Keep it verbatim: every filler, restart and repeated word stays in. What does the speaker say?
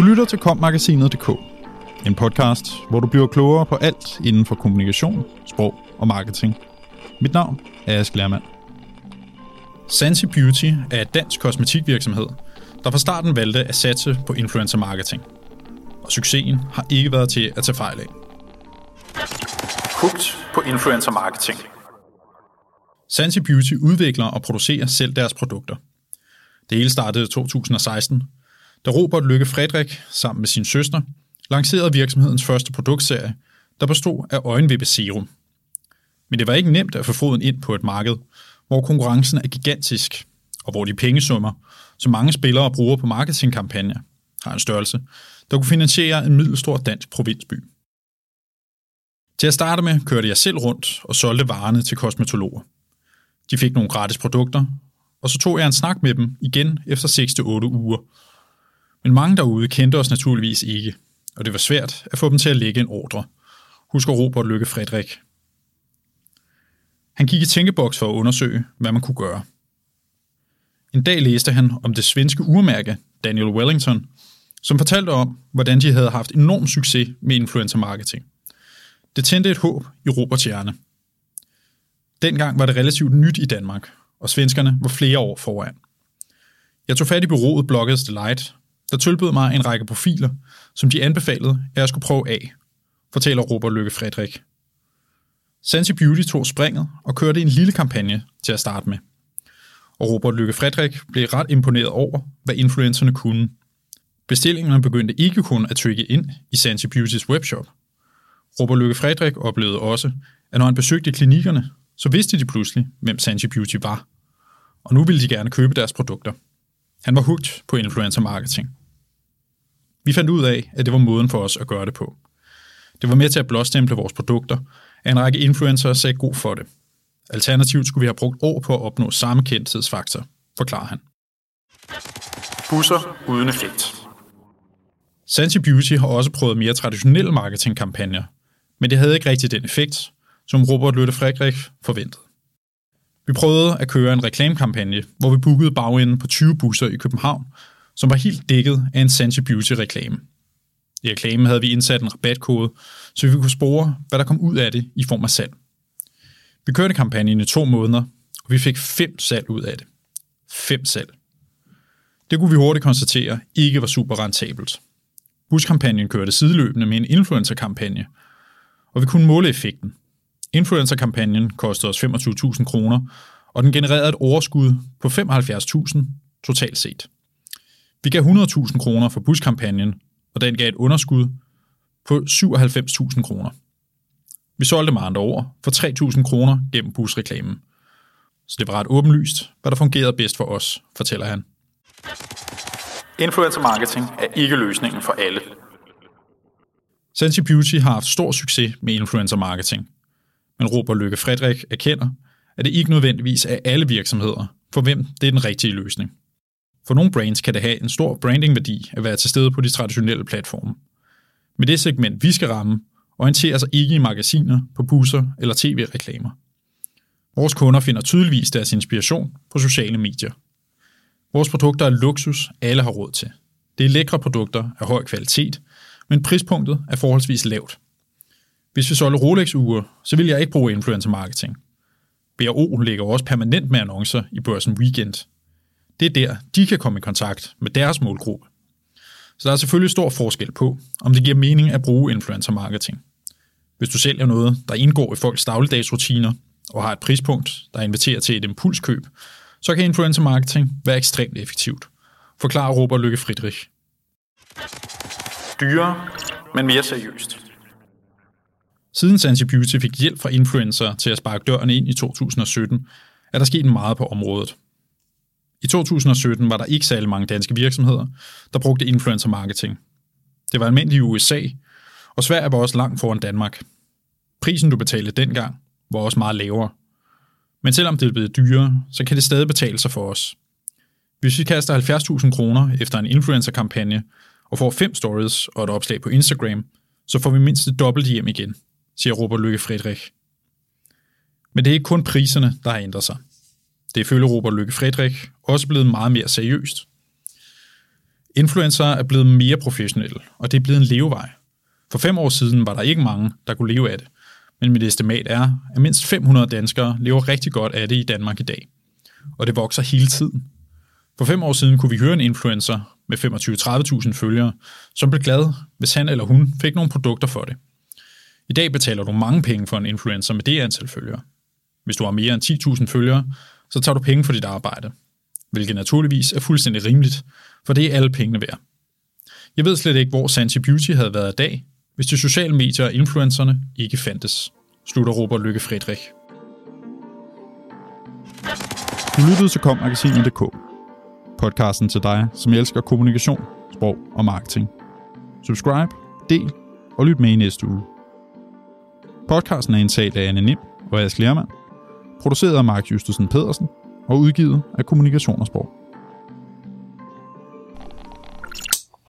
Du lytter til kommagasinet punktum d k, en podcast, hvor du bliver klogere på alt inden for kommunikation, sprog og marketing. Mit navn er Ask Lermand. Sensi Beauty er et dansk kosmetikvirksomhed, der fra starten valgte at satse på influencer marketing. Og succesen har ikke været til at tage fejl af. Hugt på influencer marketing. Sensi Beauty udvikler og producerer selv deres produkter. Det hele startede i to tusind og seksten, da Robert Lykke Frederik sammen med sin søster lancerede virksomhedens første produktserie, der bestod af øjenvippeserum. Men det var ikke nemt at få foden ind på et marked, hvor konkurrencen er gigantisk, og hvor de pengesummer, som mange spillere bruger på marketingkampagner, har en størrelse, der kunne finansiere en middelstor dansk provinsby. Til at starte med kørte jeg selv rundt og solgte varerne til kosmetologer. De fik nogle gratis produkter, og så tog jeg en snak med dem igen efter seks til otte uger. Men mange derude kendte os naturligvis ikke, og det var svært at få dem til at lægge en ordre, husker Robert Lykke Frederik. Han gik i tænkeboks for at undersøge, hvad man kunne gøre. En dag læste han om det svenske urmærke Daniel Wellington, som fortalte om, hvordan de havde haft enorm succes med influencer marketing. Det tændte et håb i Roberts hjerne. Dengang var det relativt nyt i Danmark, og svenskerne var flere år foran. Jeg tog fat i bureauet Blokkets Delight, der tilbød mig en række profiler, som de anbefalede, at jeg skulle prøve af, fortæller Robert Lykke Frederik. Sensi Beauty tog springet og kørte en lille kampagne til at starte med. Og Robert Lykke Frederik blev ret imponeret over, hvad influencerne kunne. Bestillingerne begyndte ikke kun at trykke ind i Sensi Beautys webshop. Robert Lykke Frederik oplevede også, at når han besøgte klinikkerne, så vidste de pludselig, hvem Sensi Beauty var. Og nu ville de gerne købe deres produkter. Han var hooked på influencer marketing. Vi fandt ud af, at det var måden for os at gøre det på. Det var med til at blåstemple vores produkter, at en række influencere sagde god for det. Alternativt skulle vi have brugt år på at opnå samme kendthedsfaktor, forklarer han. Busser uden effekt. Sensi Beauty har også prøvet mere traditionelle marketingkampagner, men det havde ikke rigtig den effekt, som Robert Lykke Frederik forventede. Vi prøvede at køre en reklamekampagne, hvor vi bookede bagenden på tyve busser i København, som var helt dækket af en Sensi Beauty-reklame. I reklamen havde vi indsat en rabatkode, så vi kunne spore, hvad der kom ud af det i form af salg. Vi kørte kampagnen i to måneder, og vi fik fem salg ud af det. Fem salg. Det kunne vi hurtigt konstatere ikke var super rentabelt. Buskampagnen kørte sideløbende med en influencerkampagne, og vi kunne måle effekten. Influencerkampagnen kostede os femogtyve tusind kroner, og den genererede et overskud på femoghalvfjerds tusind totalt set. Vi gav hundrede tusind kroner for buskampagnen, og den gav et underskud på syvoghalvfems tusind kroner. Vi solgte med andre ord for tre tusind kroner gennem busreklamen. Så det var ret åbenlyst, hvad der fungerede bedst for os, fortæller han. Influencer marketing er ikke løsningen for alle. Sensi Beauty har haft stor succes med influencer marketing. Men Robert Lykke Frederik erkender, at det ikke nødvendigvis er alle virksomheder, for hvem det er den rigtige løsning. For nogle brands kan det have en stor brandingværdi at være til stede på de traditionelle platforme. Men det segment, vi skal ramme, orienterer sig ikke i magasiner, på busser eller tv-reklamer. Vores kunder finder tydeligvis deres inspiration på sociale medier. Vores produkter er luksus, alle har råd til. Det er lækre produkter af høj kvalitet, men prispunktet er forholdsvis lavt. Hvis vi solgte Rolex-ure, så ville jeg ikke bruge influencer marketing. B og O ligger også permanent med annoncer i Børsen Weekend. Det er der, de kan komme i kontakt med deres målgruppe. Så der er selvfølgelig stor forskel på, om det giver mening at bruge influencer marketing. Hvis du sælger noget, der indgår i folks dagligdagsrutiner og har et prispunkt, der inviterer til et impulskøb, så kan influencer marketing være ekstremt effektivt, forklarer Robert Lykke Frederik. Dyrere, men mere seriøst. Siden Sensi Beauty fik hjælp fra influencer til at sparke dørene ind i to tusind og sytten, er der sket meget på området. I to tusind og sytten var der ikke særlig mange danske virksomheder, der brugte influencer marketing. Det var almindeligt i U S A, og Sverige var også langt foran Danmark. Prisen, du betalte dengang, var også meget lavere. Men selvom det er blevet dyrere, så kan det stadig betale sig for os. Hvis vi kaster halvfjerds tusind kroner efter en influencer-kampagne og får fem stories og et opslag på Instagram, så får vi mindst et dobbelt hjem igen, siger Robert Lykke Frederik. Men det er ikke kun priserne, der har ændret sig. Det er ifølge Robert Lykke Frederik også blevet meget mere seriøst. Influencer er blevet mere professionelle, og det er blevet en levevej. For fem år siden var der ikke mange, der kunne leve af det, men mit estimat er, at mindst fem hundrede danskere lever rigtig godt af det i Danmark i dag. Og det vokser hele tiden. For fem år siden kunne vi høre en influencer med femogtyve til tredive tusind følgere, som blev glad, hvis han eller hun fik nogle produkter for det. I dag betaler du mange penge for en influencer med det antal følgere. Hvis du har mere end ti tusind følgere, så tager du penge for dit arbejde. Hvilket naturligvis er fuldstændig rimeligt, for det er alle pengene værd. Jeg ved slet ikke, hvor Sensi Beauty havde været i dag, hvis de sociale medier og influencerne ikke fandtes, slutter Robert Lykke Frederik. Du lyttede til kommagasinet punktum d k, podcasten til dig, som elsker kommunikation, sprog og marketing. Subscribe, del og lyt med i næste uge. Podcasten er indtalt af Anne Nimm og Ask Lermand, produceret af Mark Justesen Pedersen og udgivet af Kommagasinet punktum d k.